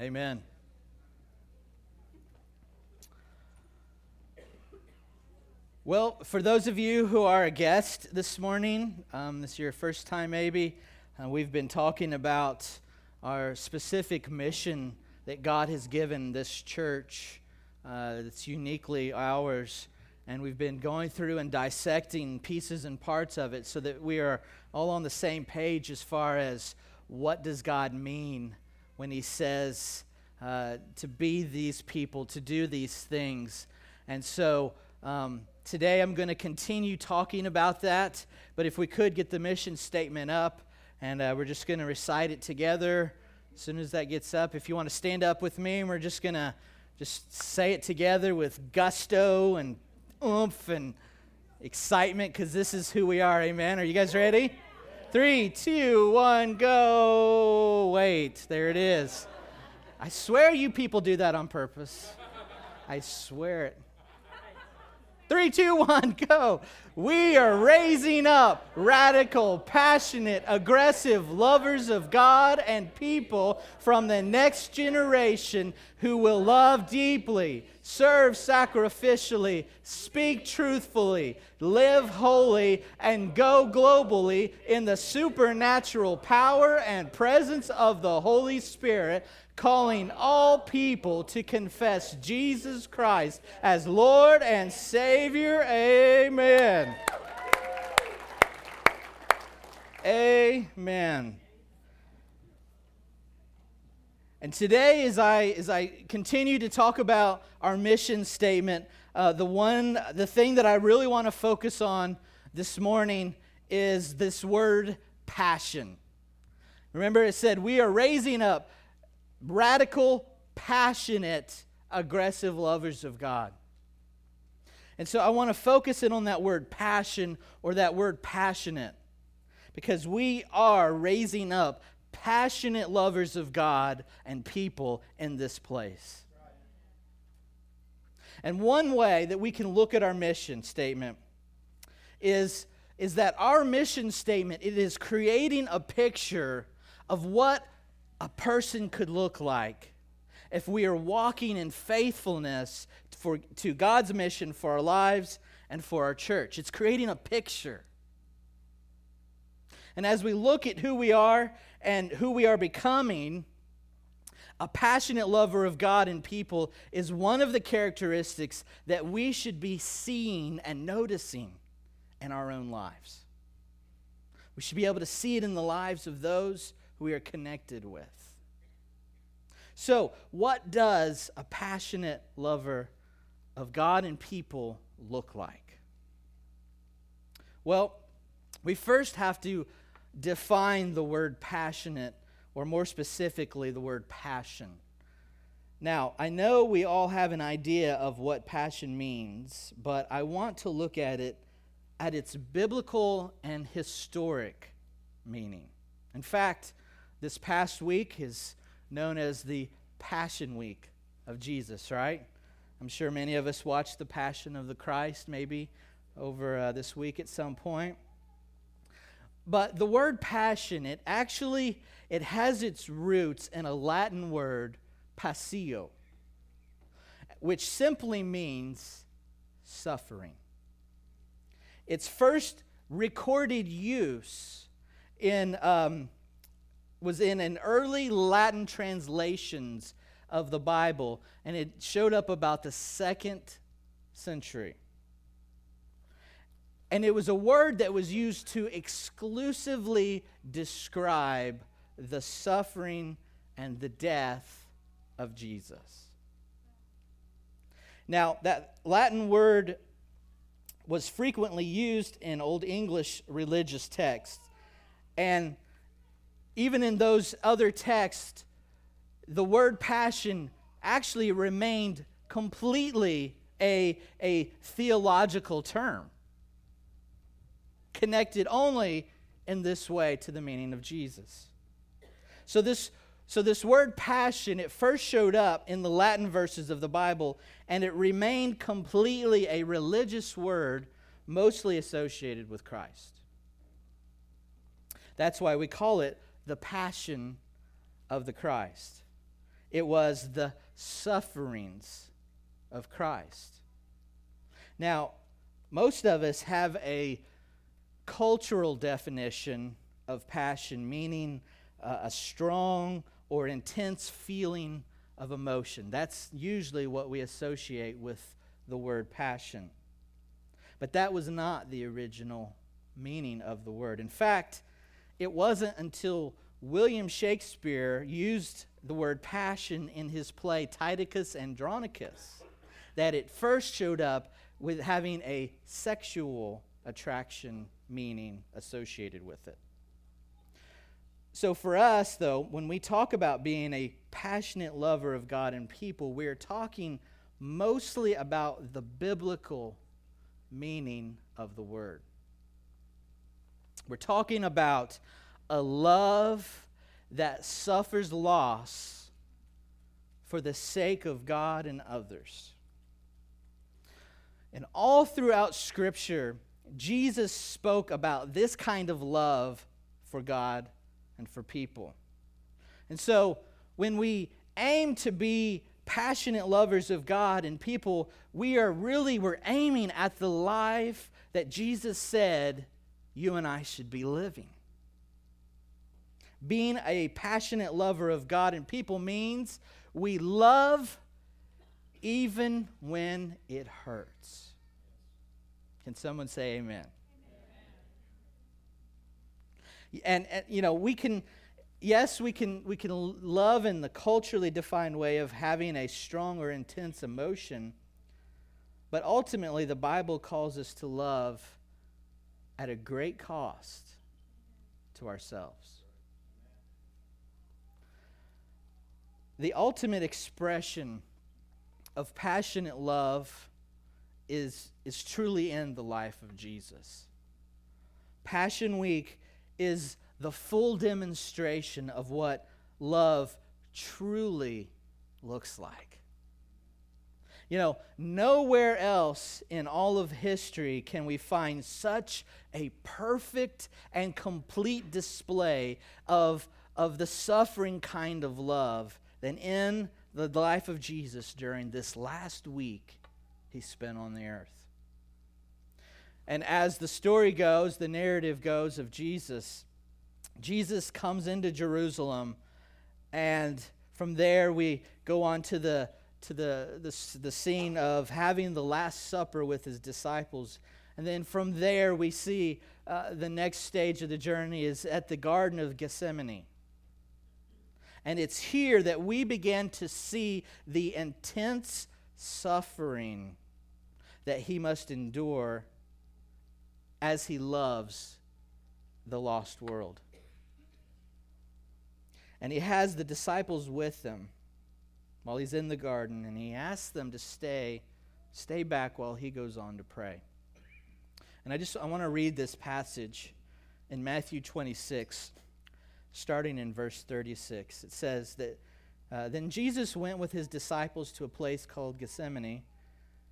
Amen. Well, for those of you who are a guest this morning, this is your first time maybe, we've been talking about our specific mission that God has given this church that's uniquely ours, and we've been going through and dissecting pieces and parts of it so that we are all on the same page as far as what does God mean when He says to be these people, to do these things. And so today I'm going to continue talking about that, but if we could get the mission statement up, and we're just going to recite it together as soon as that gets up. If you want to stand up with me, and we're just going to just say it together with gusto and oomph and excitement, because this is who we are, amen? Are you guys ready? 3, 2, 1, go. Wait, there it is. I swear you people do that on purpose. I swear it. 3, 2, 1, go. We are raising up radical, passionate, aggressive lovers of God and people from the next generation who will love deeply, serve sacrificially, speak truthfully, live holy, and go globally in the supernatural power and presence of the Holy Spirit, calling all people to confess Jesus Christ as Lord and Savior. Amen. Amen. And today, as I continue to talk about our mission statement, the thing that I really want to focus on this morning is this word passion. Remember, it said we are raising up radical, passionate, aggressive lovers of God. And so I want to focus in on that word passion, or that word passionate, because we are raising up passionate lovers of God and people in this place. And one way that we can look at our mission statement is that our mission statement, it is creating a picture of what a person could look like if we are walking in faithfulness to God's mission for our lives and for our church. It's creating a picture. And as we look at who we are and who we are becoming, a passionate lover of God and people is one of the characteristics that we should be seeing and noticing in our own lives. We should be able to see it in the lives of those we are connected with. So, what does a passionate lover of God and people look like? Well, we first have to define the word passionate, or more specifically, the word passion. Now, I know we all have an idea of what passion means, but I want to look at it at its biblical and historic meaning. In fact, this past week is known as the Passion Week of Jesus, right? I'm sure many of us watched the Passion of the Christ maybe over this week at some point. But the word passion, it has its roots in a Latin word, passio, which simply means suffering. Its first recorded use was in an early Latin translations of the Bible, and it showed up about the 2nd century. And it was a word that was used to exclusively describe the suffering and the death of Jesus. Now, that Latin word was frequently used in Old English religious texts, and even in those other texts, the word passion actually remained completely a theological term, connected only in this way to the meaning of Jesus. So this word passion, it first showed up in the Latin verses of the Bible, and it remained completely a religious word mostly associated with Christ. That's why we call it the Passion of the Christ. It was the sufferings of Christ. Now, most of us have a cultural definition of passion, meaning a strong or intense feeling of emotion. That's usually what we associate with the word passion. But that was not the original meaning of the word. In fact, it wasn't until William Shakespeare used the word passion in his play Titicus Andronicus that it first showed up with having a sexual attraction meaning associated with it. So for us, though, when we talk about being a passionate lover of God and people, we're talking mostly about the biblical meaning of the word. We're talking about a love that suffers loss for the sake of God and others. And all throughout Scripture, Jesus spoke about this kind of love for God and for people. And so when we aim to be passionate lovers of God and people, we're aiming at the life that Jesus said you and I should be living. Being a passionate lover of God and people means we love even when it hurts. Can someone say amen? Amen. And we can love in the culturally defined way of having a strong or intense emotion, but ultimately the Bible calls us to love at a great cost to ourselves. The ultimate expression of passionate love is truly in the life of Jesus. Passion Week is the full demonstration of what love truly looks like. You know, nowhere else in all of history can we find such a perfect and complete display of the suffering kind of love than in the life of Jesus during this last week he spent on the earth. And as the story goes, the narrative goes of Jesus, Jesus comes into Jerusalem, and from there we go on to the scene of having the Last Supper with his disciples. And then from there we see the next stage of the journey is at the Garden of Gethsemane. And it's here that we begin to see the intense suffering that he must endure as he loves the lost world. And he has the disciples with him while he's in the garden, and he asks them to stay back while he goes on to pray. And I want to read this passage in Matthew 26, starting in verse 36. It says that then Jesus went with his disciples to a place called Gethsemane,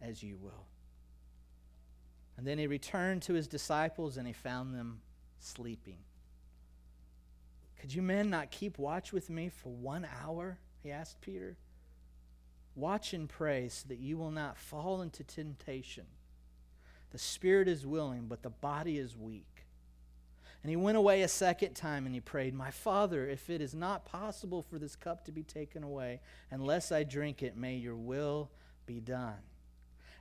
as you will." And then he returned to his disciples, and he found them sleeping. "Could you men not keep watch with me for 1 hour?" he asked Peter. "Watch and pray so that you will not fall into temptation. The spirit is willing, but the body is weak." And he went away a second time and he prayed, "My Father, if it is not possible for this cup to be taken away, unless I drink it, may your will be done."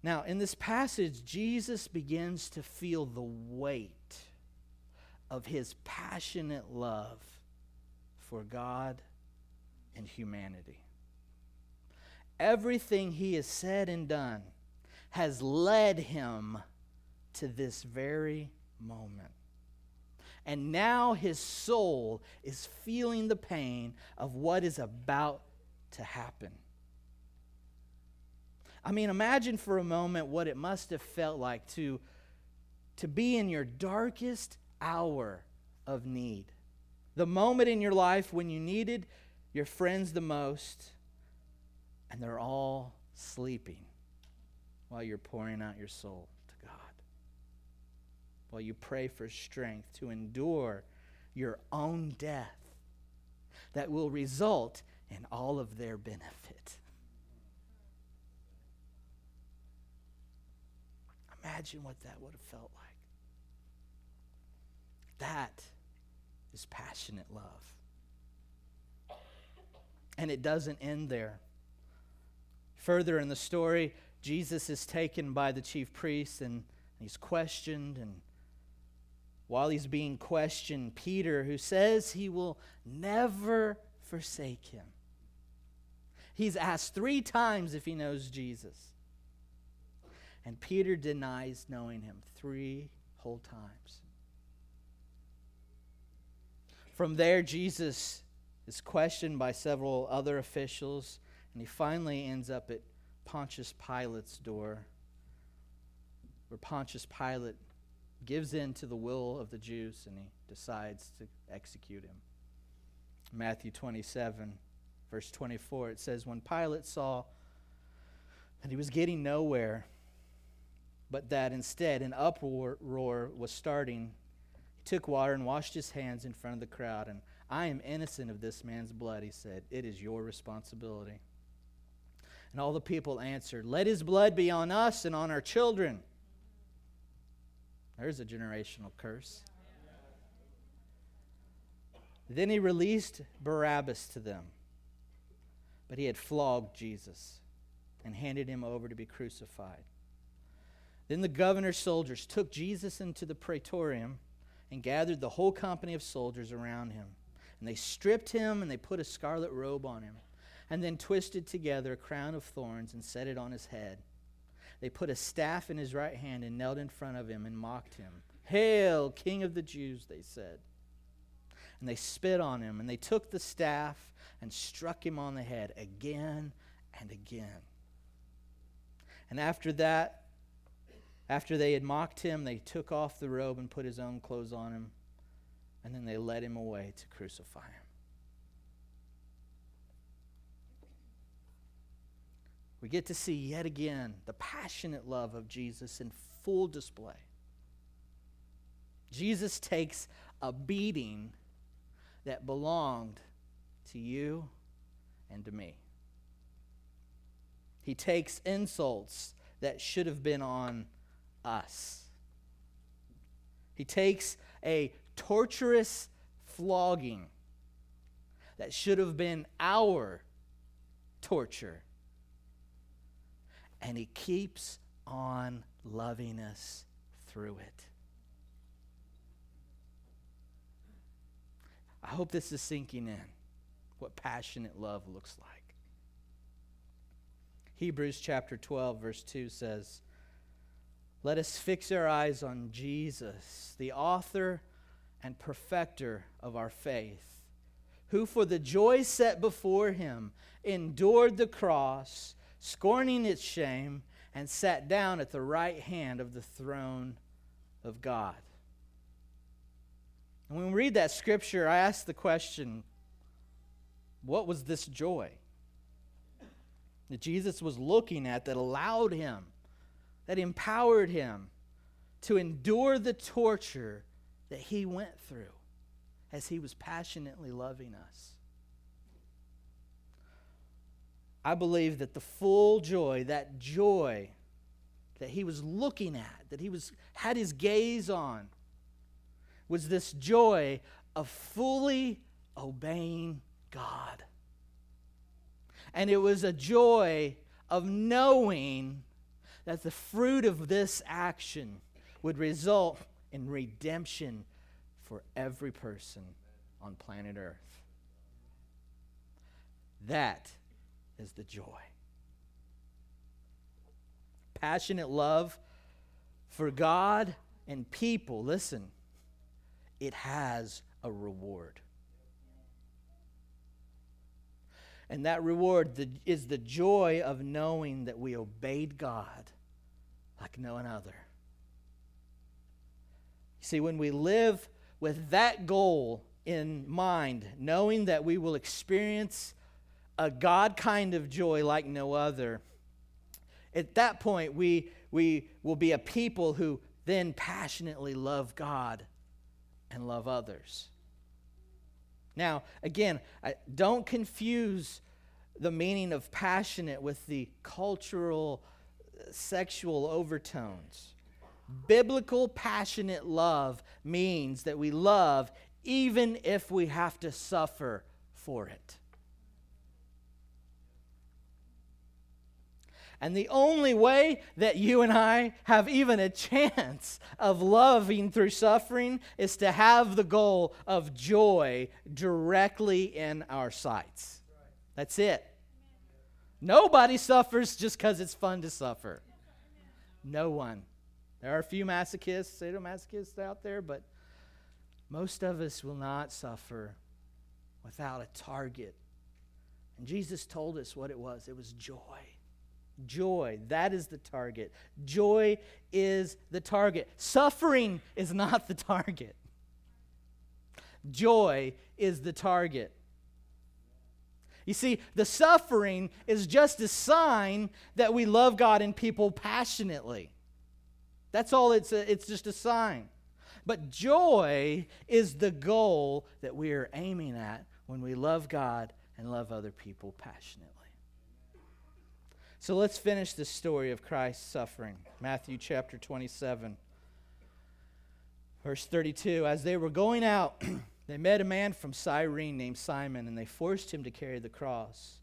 Now, in this passage, Jesus begins to feel the weight of his passionate love for God and humanity. Everything he has said and done has led him to this very moment. And now his soul is feeling the pain of what is about to happen. I mean, imagine for a moment what it must have felt like to be in your darkest hour of need. The moment in your life when you needed your friends the most, and they're all sleeping while you're pouring out your soul to God. While you pray for strength to endure your own death that will result in all of their benefit. Imagine what that would have felt like. That is passionate love. And it doesn't end there. Further in the story, Jesus is taken by the chief priests and he's questioned. And while he's being questioned, Peter, who says he will never forsake him, he's asked 3 times if he knows Jesus. And Peter denies knowing him 3 whole times. From there, Jesus is questioned by several other officials, and he finally ends up at Pontius Pilate's door, where Pontius Pilate gives in to the will of the Jews, and he decides to execute him. Matthew 27, verse 24, it says, "When Pilate saw that he was getting nowhere, but that instead an uproar was starting, he took water and washed his hands in front of the crowd. And I am innocent of this man's blood," he said. "It is your responsibility." And all the people answered, "Let his blood be on us and on our children." There's a generational curse. Then he released Barabbas to them. But he had flogged Jesus and handed him over to be crucified. Then the governor's soldiers took Jesus into the praetorium and gathered the whole company of soldiers around him. And they stripped him and they put a scarlet robe on him, and then twisted together a crown of thorns and set it on his head. They put a staff in his right hand and knelt in front of him and mocked him. "Hail, King of the Jews," they said. And they spit on him, and they took the staff and struck him on the head again and again. And after they had mocked him, they took off the robe and put his own clothes on him, and then they led him away to crucify him. We get to see yet again the passionate love of Jesus in full display. Jesus takes a beating that belonged to you and to me. He takes insults that should have been on us. He takes a torturous flogging that should have been our torture, and he keeps on loving us through it. I hope this is sinking in, what passionate love looks like. Hebrews chapter 12, verse 2 says, "Let us fix our eyes on Jesus, the author and perfecter of our faith, who for the joy set before him endured the cross, scorning its shame, and sat down at the right hand of the throne of God." And when we read that scripture, I ask the question, what was this joy that Jesus was looking at that allowed him, that empowered him to endure the torture that he went through as he was passionately loving us? I believe that the full joy, that that he was looking at, that he was had his gaze on, was this joy of fully obeying God And it was a joy of knowing that the fruit of this action would result in redemption for every person on planet Earth. That is the joy. Passionate love for God and people, listen, it has a reward. And that reward is the joy of knowing that we obeyed God like no other. You see, when we live with that goal in mind, knowing that we will experience a God kind of joy like no other, at that point we will be a people who then passionately love God and love others. Now, again, don't confuse the meaning of passionate with the cultural, sexual overtones. Biblical passionate love means that we love even if we have to suffer for it. And the only way that you and I have even a chance of loving through suffering is to have the goal of joy directly in our sights. That's it. Nobody suffers just because it's fun to suffer. No one. There are a few masochists, sadomasochists out there, but most of us will not suffer without a target. And Jesus told us what it was. It was joy. Joy, that is the target. Joy is the target. Suffering is not the target. Joy is the target. You see, the suffering is just a sign that we love God and people passionately. That's all, it's just a sign. But joy is the goal that we are aiming at when we love God and love other people passionately. So let's finish the story of Christ's suffering. Matthew chapter 27, verse 32. As they were going out, they met a man from Cyrene named Simon, and they forced him to carry the cross.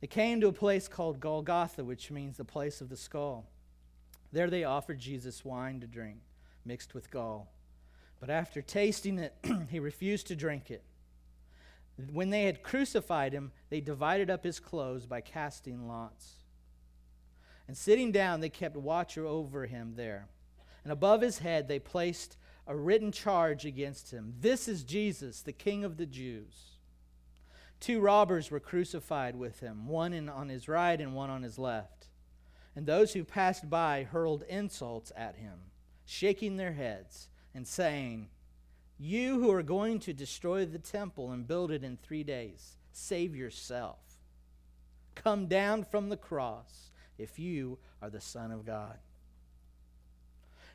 They came to a place called Golgotha, which means the place of the skull. There they offered Jesus wine to drink, mixed with gall. But after tasting it, he refused to drink it. When they had crucified him, they divided up his clothes by casting lots. And sitting down, they kept watch over him there. And above his head, they placed a written charge against him. This is Jesus, the King of the Jews. Two robbers were crucified with him, one on his right and one on his left. And those who passed by hurled insults at him, shaking their heads and saying, "You who are going to destroy the temple and build it in 3 days, save yourself. Come down from the cross, if you are the Son of God."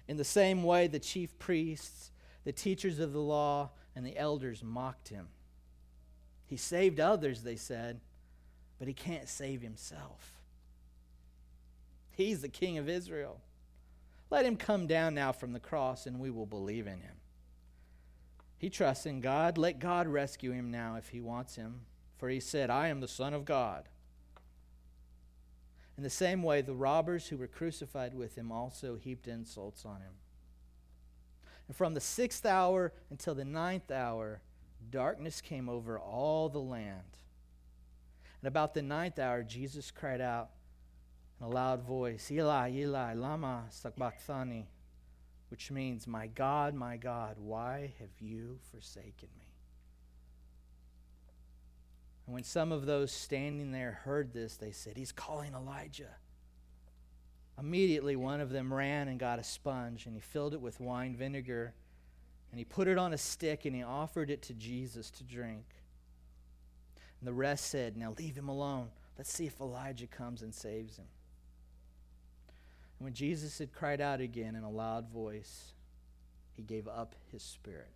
In the same way, the chief priests, the teachers of the law, and the elders mocked him. He saved others, they said, but he can't save himself. He's the King of Israel. Let him come down now from the cross, and we will believe in him. He trusts in God. Let God rescue him now if he wants him. For he said, "I am the Son of God." In the same way, the robbers who were crucified with him also heaped insults on him. And from the 6th hour until the 9th hour, darkness came over all the land. And about the 9th hour, Jesus cried out in a loud voice, "Eli, Eli, lama sabachthani," which means, my God, why have you forsaken me?" And when some of those standing there heard this, they said, "He's calling Elijah." Immediately one of them ran and got a sponge, and he filled it with wine vinegar, and he put it on a stick, and he offered it to Jesus to drink. And the rest said, "Now leave him alone. Let's see if Elijah comes and saves him." And when Jesus had cried out again in a loud voice, he gave up his spirit.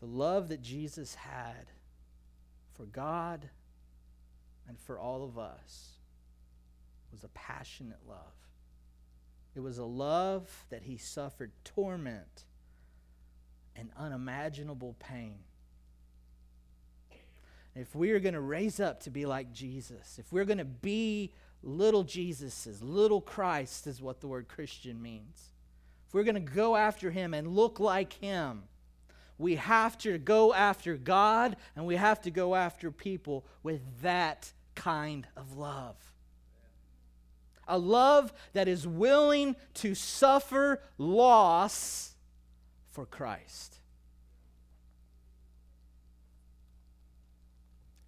The love that Jesus had for God and for all of us was a passionate love. It was a love that he suffered torment and unimaginable pain If we are going to raise up to be like Jesus, if we're going to be little Jesuses, little Christ is what the word Christian means. If we're going to go after him and look like him, we have to go after God and we have to go after people with that kind of love. A love that is willing to suffer loss for Christ.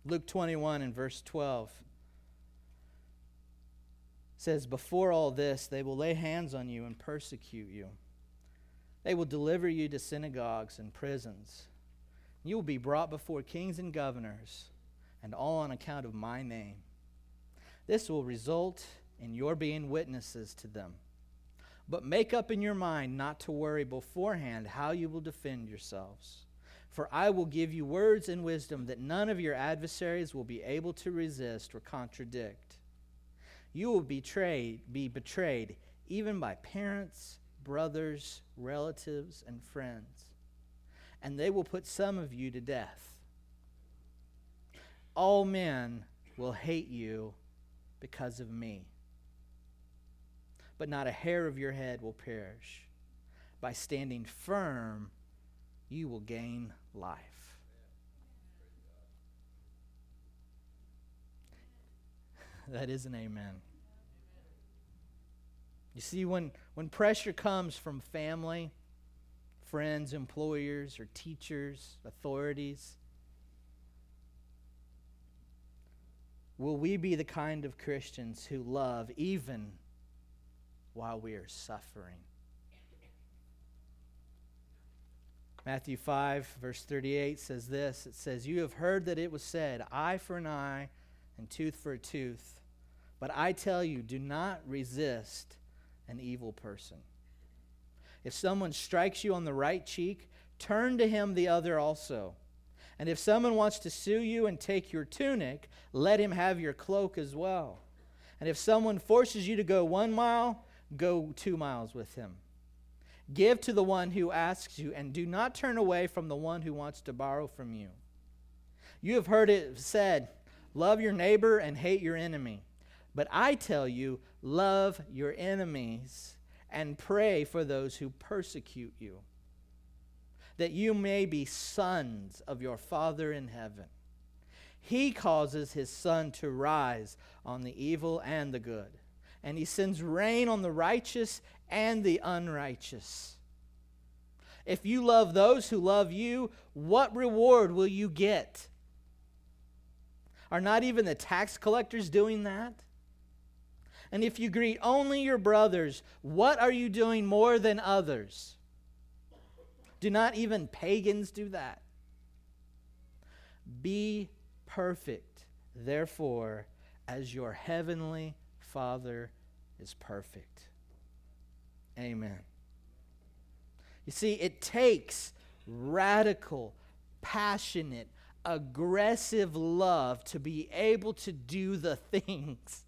Luke 21 and verse 12 says, "Before all this, they will lay hands on you and persecute you. They will deliver you to synagogues and prisons. You will be brought before kings and governors, and all on account of my name. This will result in your being witnesses to them. But make up in your mind not to worry beforehand how you will defend yourselves. For I will give you words and wisdom that none of your adversaries will be able to resist or contradict. You will be betrayed even by parents, brothers, relatives, and friends. And they will put some of you to death. All men will hate you because of me. But not a hair of your head will perish. By standing firm, you will gain life." That is an amen. You see, when pressure comes from family, friends, employers, or teachers, authorities, will we be the kind of Christians who love even while we are suffering? Matthew 5, verse 38 says this. It says, "You have heard that it was said, eye for an eye and tooth for a tooth. But I tell you, do not resist an evil person. If someone strikes you on the right cheek, turn to him the other also. And if someone wants to sue you and take your tunic, let him have your cloak as well. And if someone forces you to go 1 mile, go 2 miles with him. Give to the one who asks you, and do not turn away from the one who wants to borrow from you. You have heard it said, love your neighbor and hate your enemy. But I tell you, love your enemies and pray for those who persecute you, that you may be sons of your Father in heaven. He causes his sun to rise on the evil and the good, and he sends rain on the righteous and the unrighteous. If you love those who love you, what reward will you get? Are not even the tax collectors doing that? And if you greet only your brothers, what are you doing more than others? Do not even pagans do that? Be perfect, therefore, as your heavenly Father is perfect." Amen. You see, it takes radical, passionate, aggressive love to be able to do the things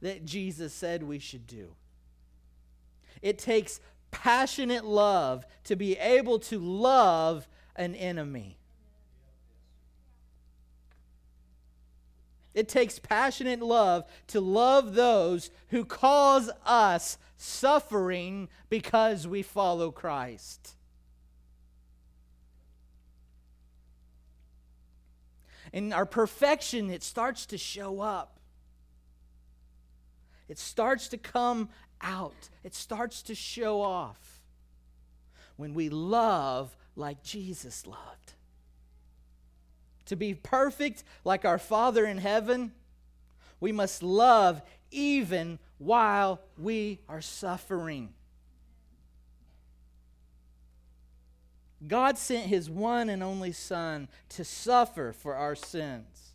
that Jesus said we should do. It takes passionate love to be able to love an enemy. It takes passionate love to love those who cause us suffering because we follow Christ. In our perfection, it starts to show up. It starts to come out. It starts to show off when we love like Jesus loved. To be perfect like our Father in heaven, we must love even while we are suffering. God sent his one and only Son to suffer for our sins.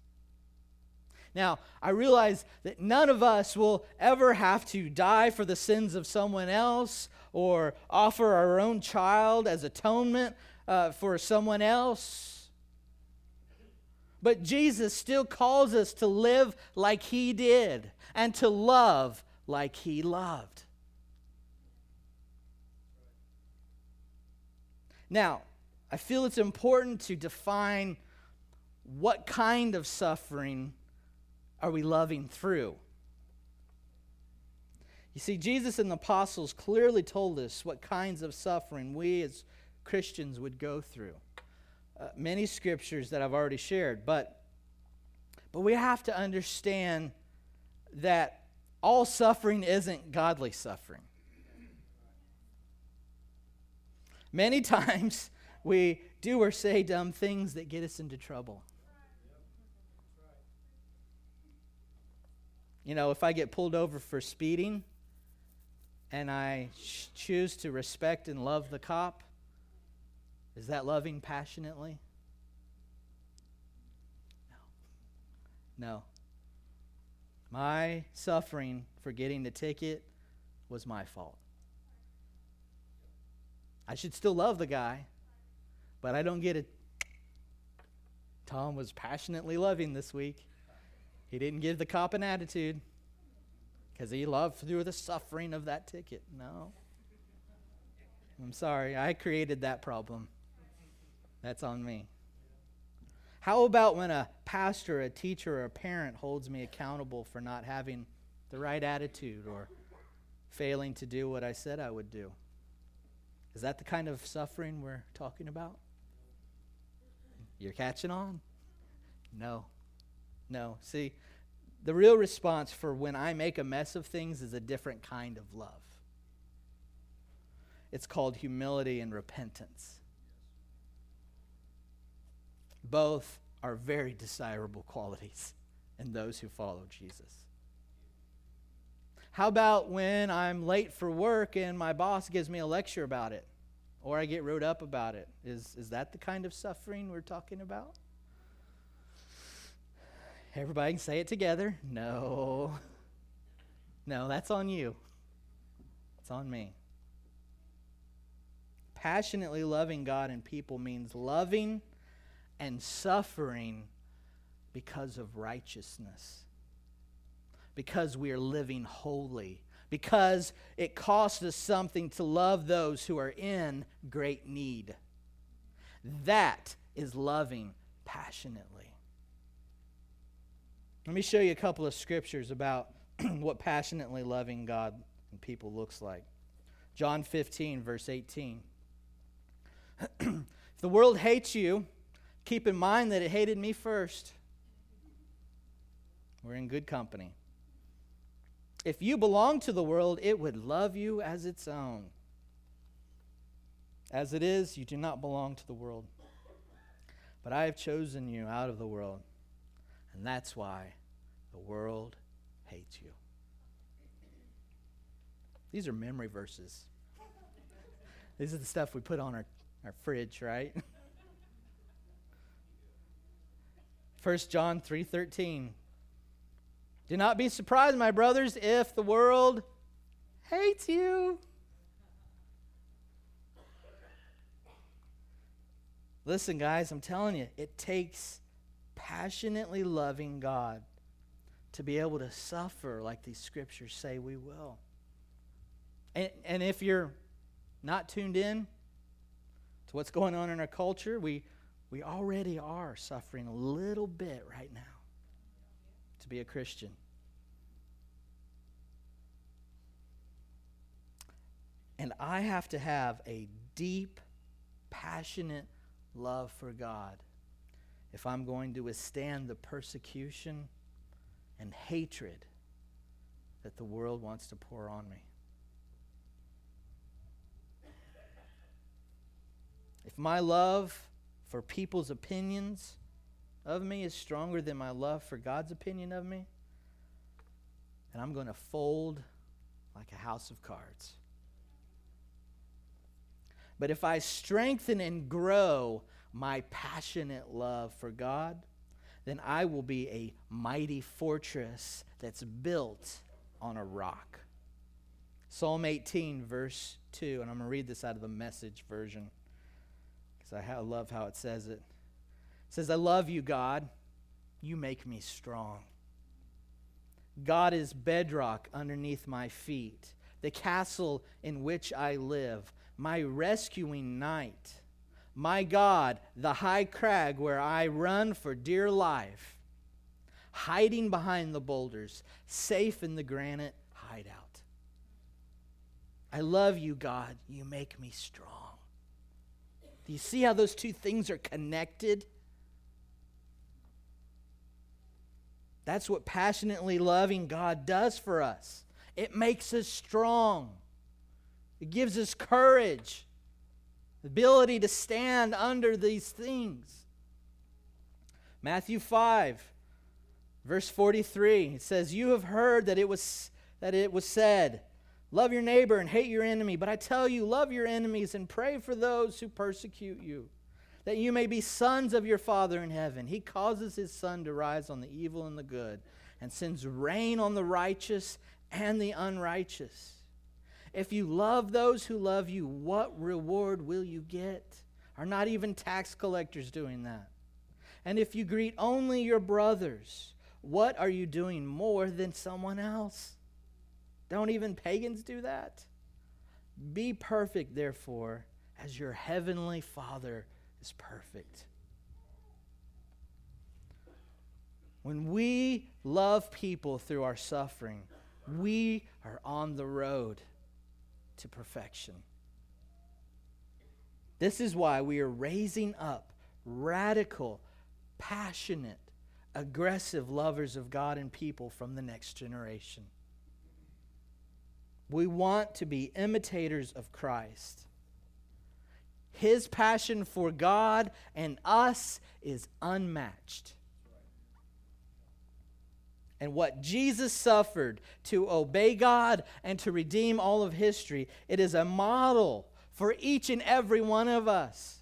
Now, I realize that none of us will ever have to die for the sins of someone else or offer our own child as atonement for someone else. But Jesus still calls us to live like he did and to love like he loved. Now, I feel it's important to define what kind of suffering are we loving through? You see, Jesus and the apostles clearly told us what kinds of suffering we as Christians would go through. Many scriptures that I've already shared, but we have to understand that all suffering isn't godly suffering. Many times we do or say dumb things that get us into trouble. You know, if I get pulled over for speeding and I choose to respect and love the cop, is that loving passionately? No. My suffering for getting the ticket was my fault. I should still love the guy, but I don't get it. Tom was passionately loving this week. He didn't give the cop an attitude because he loved through the suffering of that ticket. No. I'm sorry. I created that problem. That's on me. How about when a pastor, a teacher, or a parent holds me accountable for not having the right attitude or failing to do what I said I would do? Is that the kind of suffering we're talking about? You're catching on? No. See, the real response for when I make a mess of things is a different kind of love. It's called humility and repentance. Both are very desirable qualities in those who follow Jesus. How about when I'm late for work and my boss gives me a lecture about it, or I get wrote up about it? Is that the kind of suffering we're talking about? Everybody can say it together. No, that's on you. It's on me. Passionately loving God and people means loving and suffering because of righteousness, because we are living holy, because it costs us something to love those who are in great need. That is loving passionately. Let me show you a couple of scriptures about what passionately loving God and people looks like. John 15, verse 18. If the world hates you, keep in mind that it hated me first. We're in good company. If you belong to the world, it would love you as its own. As it is, you do not belong to the world. But I have chosen you out of the world, and that's why the world hates you. These are memory verses. These are the stuff we put on our fridge, right? 1 John 3:13. Do not be surprised, my brothers, if the world hates you. Listen, guys, I'm telling you, it takes passionately loving God to be able to suffer like these scriptures say we will. And if you're not tuned in to what's going on in our culture, we already are suffering a little bit right now to be a Christian. And I have to have a deep, passionate love for God if I'm going to withstand the persecution and hatred that the world wants to pour on me. If my love for people's opinions of me is stronger than my love for God's opinion of me, and I'm going to fold like a house of cards. But if I strengthen and grow my passionate love for God, then I will be a mighty fortress that's built on a rock. Psalm 18, verse 2, and I'm going to read this out of the Message version because I love how it says it. It says, I love you, God. You make me strong. God is bedrock underneath my feet, the castle in which I live, my rescuing knight, My God, the high crag where I run for dear life, hiding behind the boulders, safe in the granite hideout. I love you, God. You make me strong. Do you see how those two things are connected? That's what passionately loving God does for us. It makes us strong. It gives us courage, the ability to stand under these things. Matthew 5, verse 43, it says, "You have heard that it was said, 'Love your neighbor and hate your enemy.' But I tell you, love your enemies and pray for those who persecute you, that you may be sons of your Father in heaven. He causes his sun to rise on the evil and the good, and sends rain on the righteous and the unrighteous. If you love those who love you, what reward will you get? Are not even tax collectors doing that? And if you greet only your brothers, what are you doing more than someone else? Don't even pagans do that? Be perfect, therefore, as your heavenly Father is perfect." When we love people through our suffering, we are on the road to perfection. This is why we are raising up radical, passionate, aggressive lovers of God and people from the next generation. We want to be imitators of Christ. His passion for God and us is unmatched. And what Jesus suffered to obey God and to redeem all of history, it is a model for each and every one of us.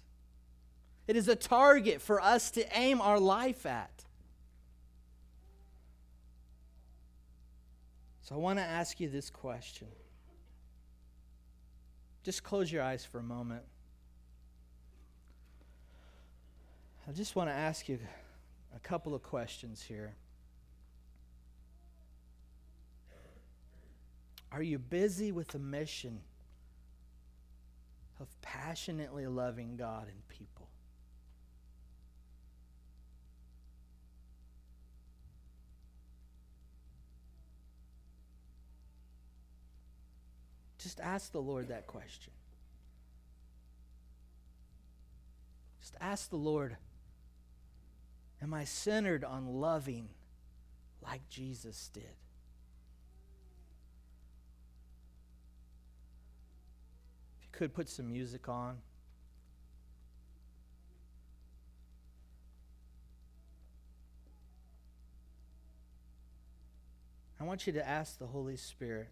It is a target for us to aim our life at. So I want to ask you this question. Just close your eyes for a moment. I just want to ask you a couple of questions here. Are you busy with the mission of passionately loving God and people? Just ask the Lord that question. Just ask the Lord, am I centered on loving like Jesus did? If you could put some music on. I want you to ask the Holy Spirit,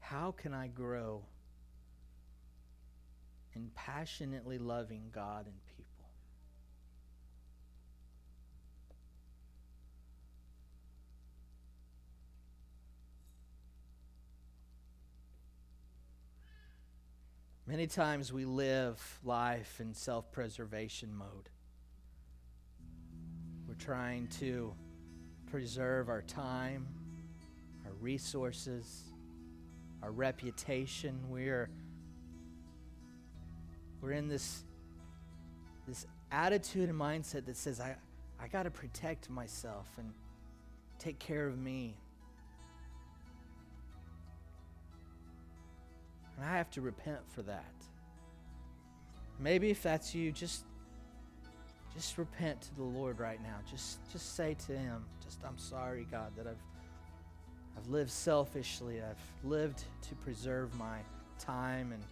how can I grow in passionately loving God and people? Many times we live life in self-preservation mode. We're trying to preserve our time, our resources, our reputation. We're in this attitude and mindset that says, I got to protect myself and take care of me. And I have to repent for that. Maybe if that's you, just repent to the Lord right now. Just say to him, I'm sorry, God, that I've lived selfishly. I've lived to preserve my time and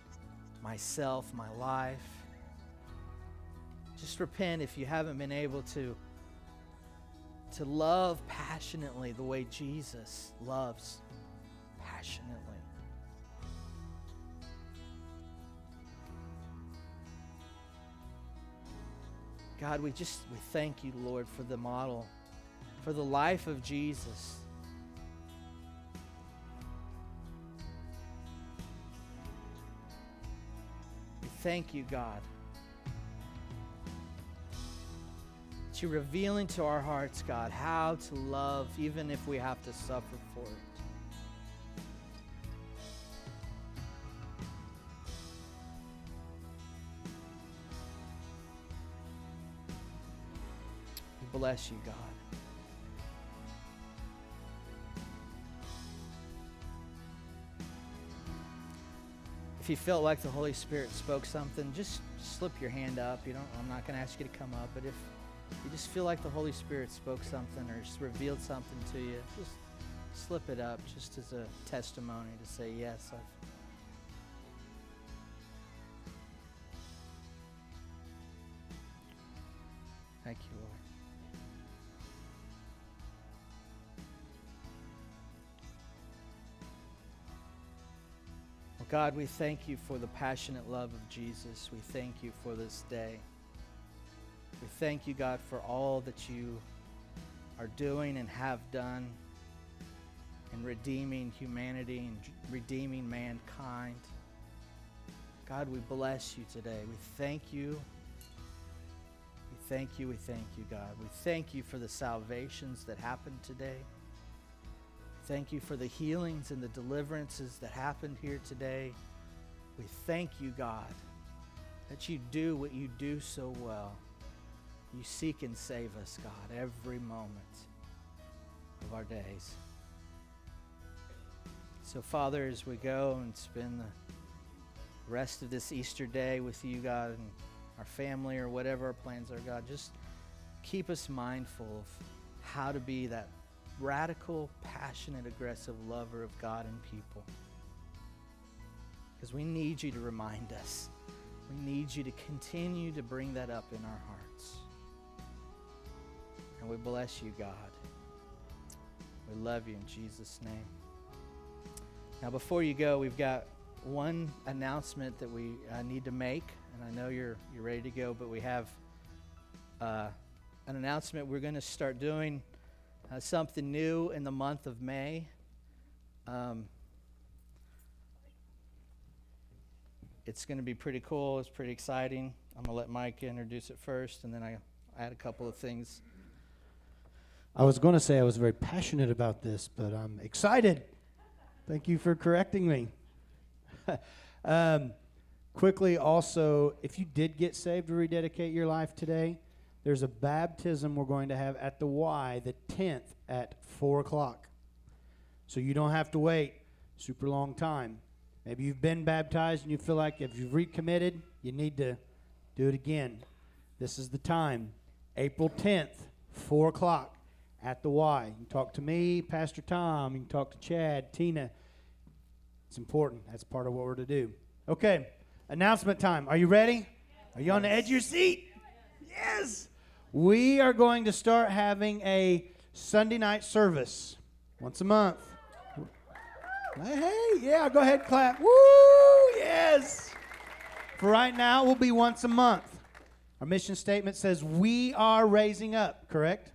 myself, my life. Just repent if you haven't been able to love passionately the way Jesus loves passionately. God, we thank you, Lord, for the model, for the life of Jesus. Thank you, God, that you're revealing to our hearts, God, how to love, even if we have to suffer for it. bless you, God. If you felt like the Holy Spirit spoke something, just slip your hand up. I'm not going to ask you to come up, but if you just feel like the Holy Spirit spoke something or just revealed something to you, just slip it up just as a testimony to say, yes, Thank you, Lord. Well, God, we thank you for the passionate love of Jesus. We thank you for this day. We thank you, God, for all that you are doing and have done in redeeming humanity and redeeming mankind. God, we bless you today. We thank you. Thank you. We thank you, God. We thank you for the salvations that happened today. Thank you for the healings and the deliverances that happened here today. We thank you, God, that you do what you do so well. You seek and save us, God, every moment of our days. So, Father, as we go and spend the rest of this Easter day with you, God, and our family or whatever our plans are, God, just keep us mindful of how to be that radical, passionate, aggressive lover of God and people. Because we need you to remind us. We need you to continue to bring that up in our hearts. And we bless you, God. We love you in Jesus' name. Now, before you go, we've got one announcement that we need to make. And I know you're ready to go, but we have an announcement. We're going to start doing something new in the month of May. It's going to be pretty cool. It's pretty exciting. I'm going to let Mike introduce it first, and then I add a couple of things. I was going to say I was very passionate about this, but I'm excited. Thank you for correcting me. Quickly, also, if you did get saved or rededicate your life today, there's a baptism we're going to have at the Y, the 10th, at 4 o'clock. So you don't have to wait a super long time. Maybe you've been baptized and you feel like if you've recommitted, you need to do it again. This is the time, April 10th, 4 o'clock at the Y. You can talk to me, Pastor Tom. You can talk to Chad, Tina. It's important. That's part of what we're to do. Okay. Announcement time. Are you ready? Are you on the edge of your seat? Yes. We are going to start having a Sunday night service once a month. Hey, yeah, go ahead, clap. Woo, yes. For right now, we'll be once a month. Our mission statement says we are raising up, correct?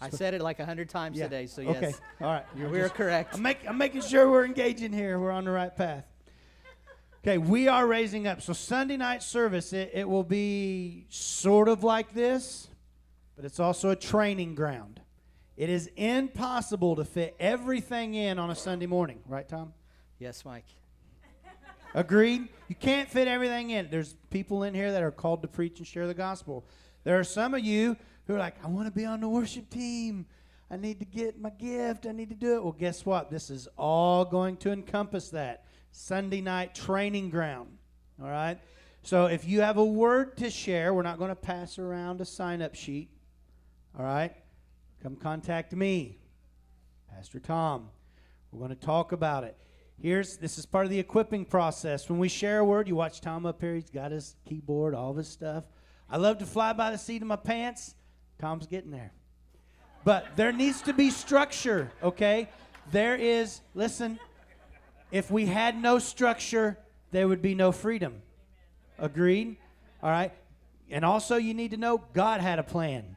I said it like 100 times today, so yes. Okay, all right. We're correct. I'm making sure we're engaging here. We're on the right path. Okay, we are raising up. So Sunday night service, it will be sort of like this, but it's also a training ground. It is impossible to fit everything in on a Sunday morning. Right, Tom? Yes, Mike. Agreed? You can't fit everything in. There's people in here that are called to preach and share the gospel. There are some of you who are like, I want to be on the worship team. I need to get my gift. I need to do it. Well, guess what? This is all going to encompass that. Sunday night training ground, all right? So if you have a word to share, we're not going to pass around a sign-up sheet, all right? Come contact me, Pastor Tom. We're going to talk about it. This is part of the equipping process. When we share a word, you watch Tom up here. He's got his keyboard, all this stuff. I love to fly by the seat of my pants. Tom's getting there. But there needs to be structure, okay? Listen. If we had no structure, there would be no freedom. Agreed? All right. And also you need to know God had a plan.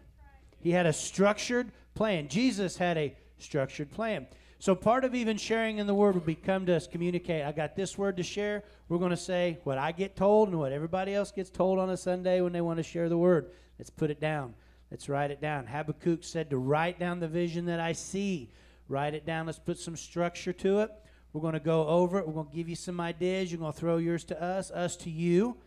He had a structured plan. Jesus had a structured plan. So part of even sharing in the Word would be come to us, communicate. I got this word to share. We're going to say what I get told and what everybody else gets told on a Sunday when they want to share the Word. Let's put it down. Let's write it down. Habakkuk said to write down the vision that I see. Write it down. Let's put some structure to it. We're going to go over it. We're going to give you some ideas. You're going to throw yours to us to you,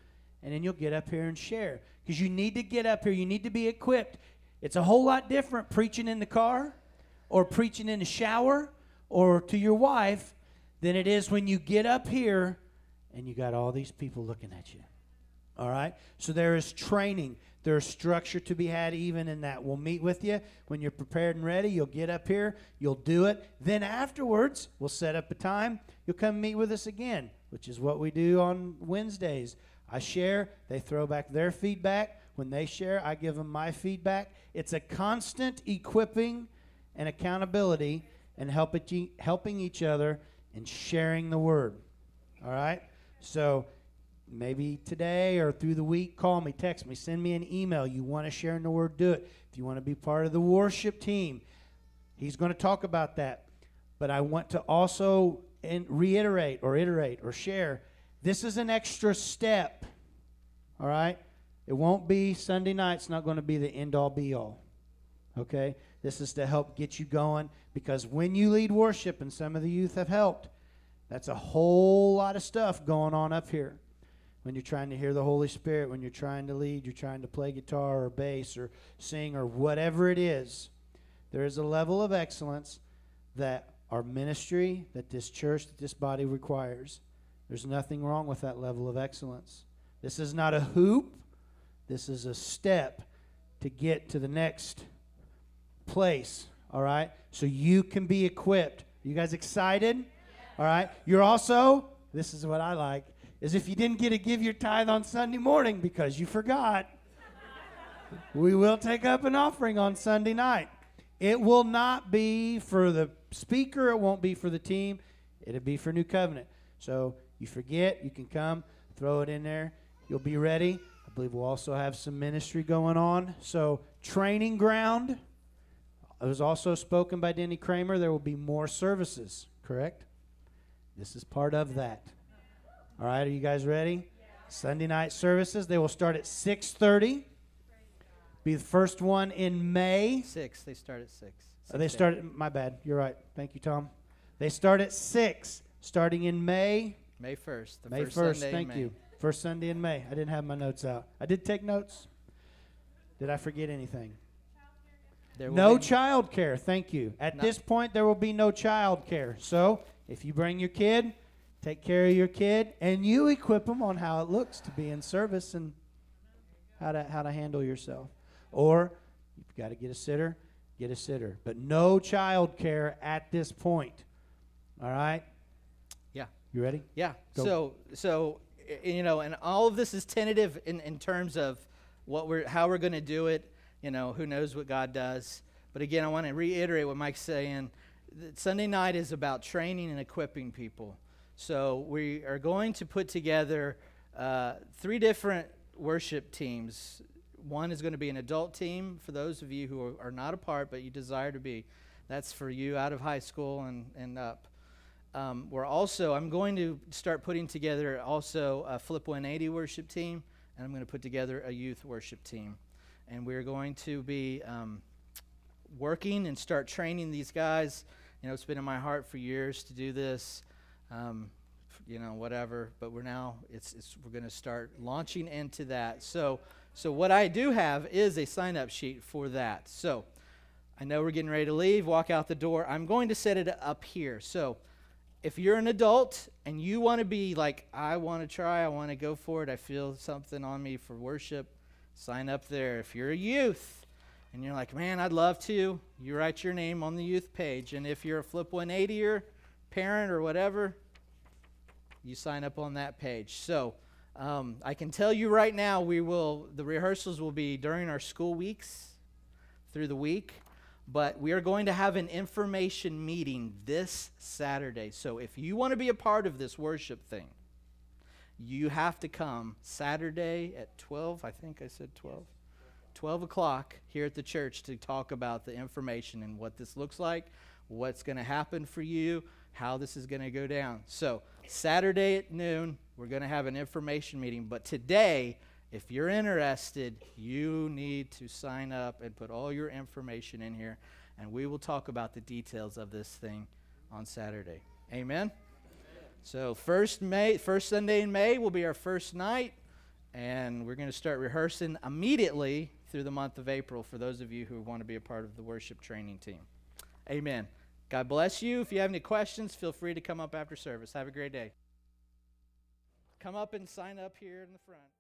and then you'll get up here and share. Because you need to get up here. You need to be equipped. It's a whole lot different preaching in the car or preaching in the shower or to your wife than it is when you get up here and you got all these people looking at you. All right? So there is training. There's structure to be had even in that. We'll meet with you when you're prepared and ready. You'll get up here. You'll do it. Then afterwards, we'll set up a time. You'll come meet with us again, which is what we do on Wednesdays. I share. They throw back their feedback. When they share, I give them my feedback. It's a constant equipping and accountability and helping each other and sharing the word. All right? So maybe today or through the week, call me, text me, send me an email. You want to share in the word, do it. If you want to be part of the worship team, he's going to talk about that. But I want to also reiterate or iterate or share, this is an extra step, all right? It won't be Sunday night. It's not going to be the end-all, be-all, okay? This is to help get you going, because when you lead worship, and some of the youth have helped, that's a whole lot of stuff going on up here. When you're trying to hear the Holy Spirit, when you're trying to lead, you're trying to play guitar or bass or sing or whatever it is, there is a level of excellence that our ministry, that this church, that this body requires. There's nothing wrong with that level of excellence. This is not a hoop. This is a step to get to the next place, all right? So you can be equipped. You guys excited? All right? You're also, this is what I like, is if you didn't get to give your tithe on Sunday morning because you forgot, we will take up an offering on Sunday night. It will not be for the speaker. It won't be for the team. It'll be for New Covenant. So you forget, you can come, throw it in there. You'll be ready. I believe we'll also have some ministry going on. So training ground. It was also spoken by Denny Kramer. There will be more services, correct? This is part of that. All right, are you guys ready? Yeah. Sunday night services, they will start at 6:30. Be the first one in May. 6, they start at 6. Oh, they start at, my bad, you're right. Thank you, Tom. They start at 6, starting in May. May 1st. The May first 1st, Sunday thank May. You. First Sunday in May. I didn't have my notes out. I did take notes. Did I forget anything? No child care, thank you. At this point, there will be no child care. So if you bring your kid, take care of your kid, and you equip them on how it looks to be in service and how to handle yourself. Or you've got to get a sitter. But no child care at this point. All right? Yeah. You ready? Yeah. Go. So you know, and all of this is tentative in terms of how we're going to do it. You know, who knows what God does. But again, I want to reiterate what Mike's saying. Sunday night is about training and equipping people. So we are going to put together 3 different worship teams. One is going to be an adult team for those of you who are not a part but you desire to be. That's for you out of high school and up. I'm going to start putting together also a Flip 180 worship team, and I'm going to put together a youth worship team. And we're going to be working and start training these guys. You know, it's been in my heart for years to do this, you know, whatever. But we're now, we're going to start launching into that. So what I do have is a sign-up sheet for that. So I know we're getting ready to leave, walk out the door. I'm going to set it up here. So if you're an adult and you want to be like, I want to try, I want to go for it, I feel something on me for worship, sign up there. If you're a youth and you're like, man, I'd love to, you write your name on the youth page. And if you're a Flip 180er, parent or whatever, you sign up on that page. So I can tell you right now, the rehearsals will be during our school weeks through the week, but we are going to have an information meeting this Saturday. So if you want to be a part of this worship thing, you have to come Saturday at 12, I think I said 12, 12 o'clock here at the church to talk about the information and what this looks like, what's going to happen for you, how this is going to go down. So Saturday at noon, we're going to have an information meeting. But today, if you're interested, you need to sign up and put all your information in here, and we will talk about the details of this thing on Saturday. Amen? So first Sunday in May will be our first night, and we're going to start rehearsing immediately through the month of April for those of you who want to be a part of the worship training team. Amen. God bless you. If you have any questions, feel free to come up after service. Have a great day. Come up and sign up here in the front.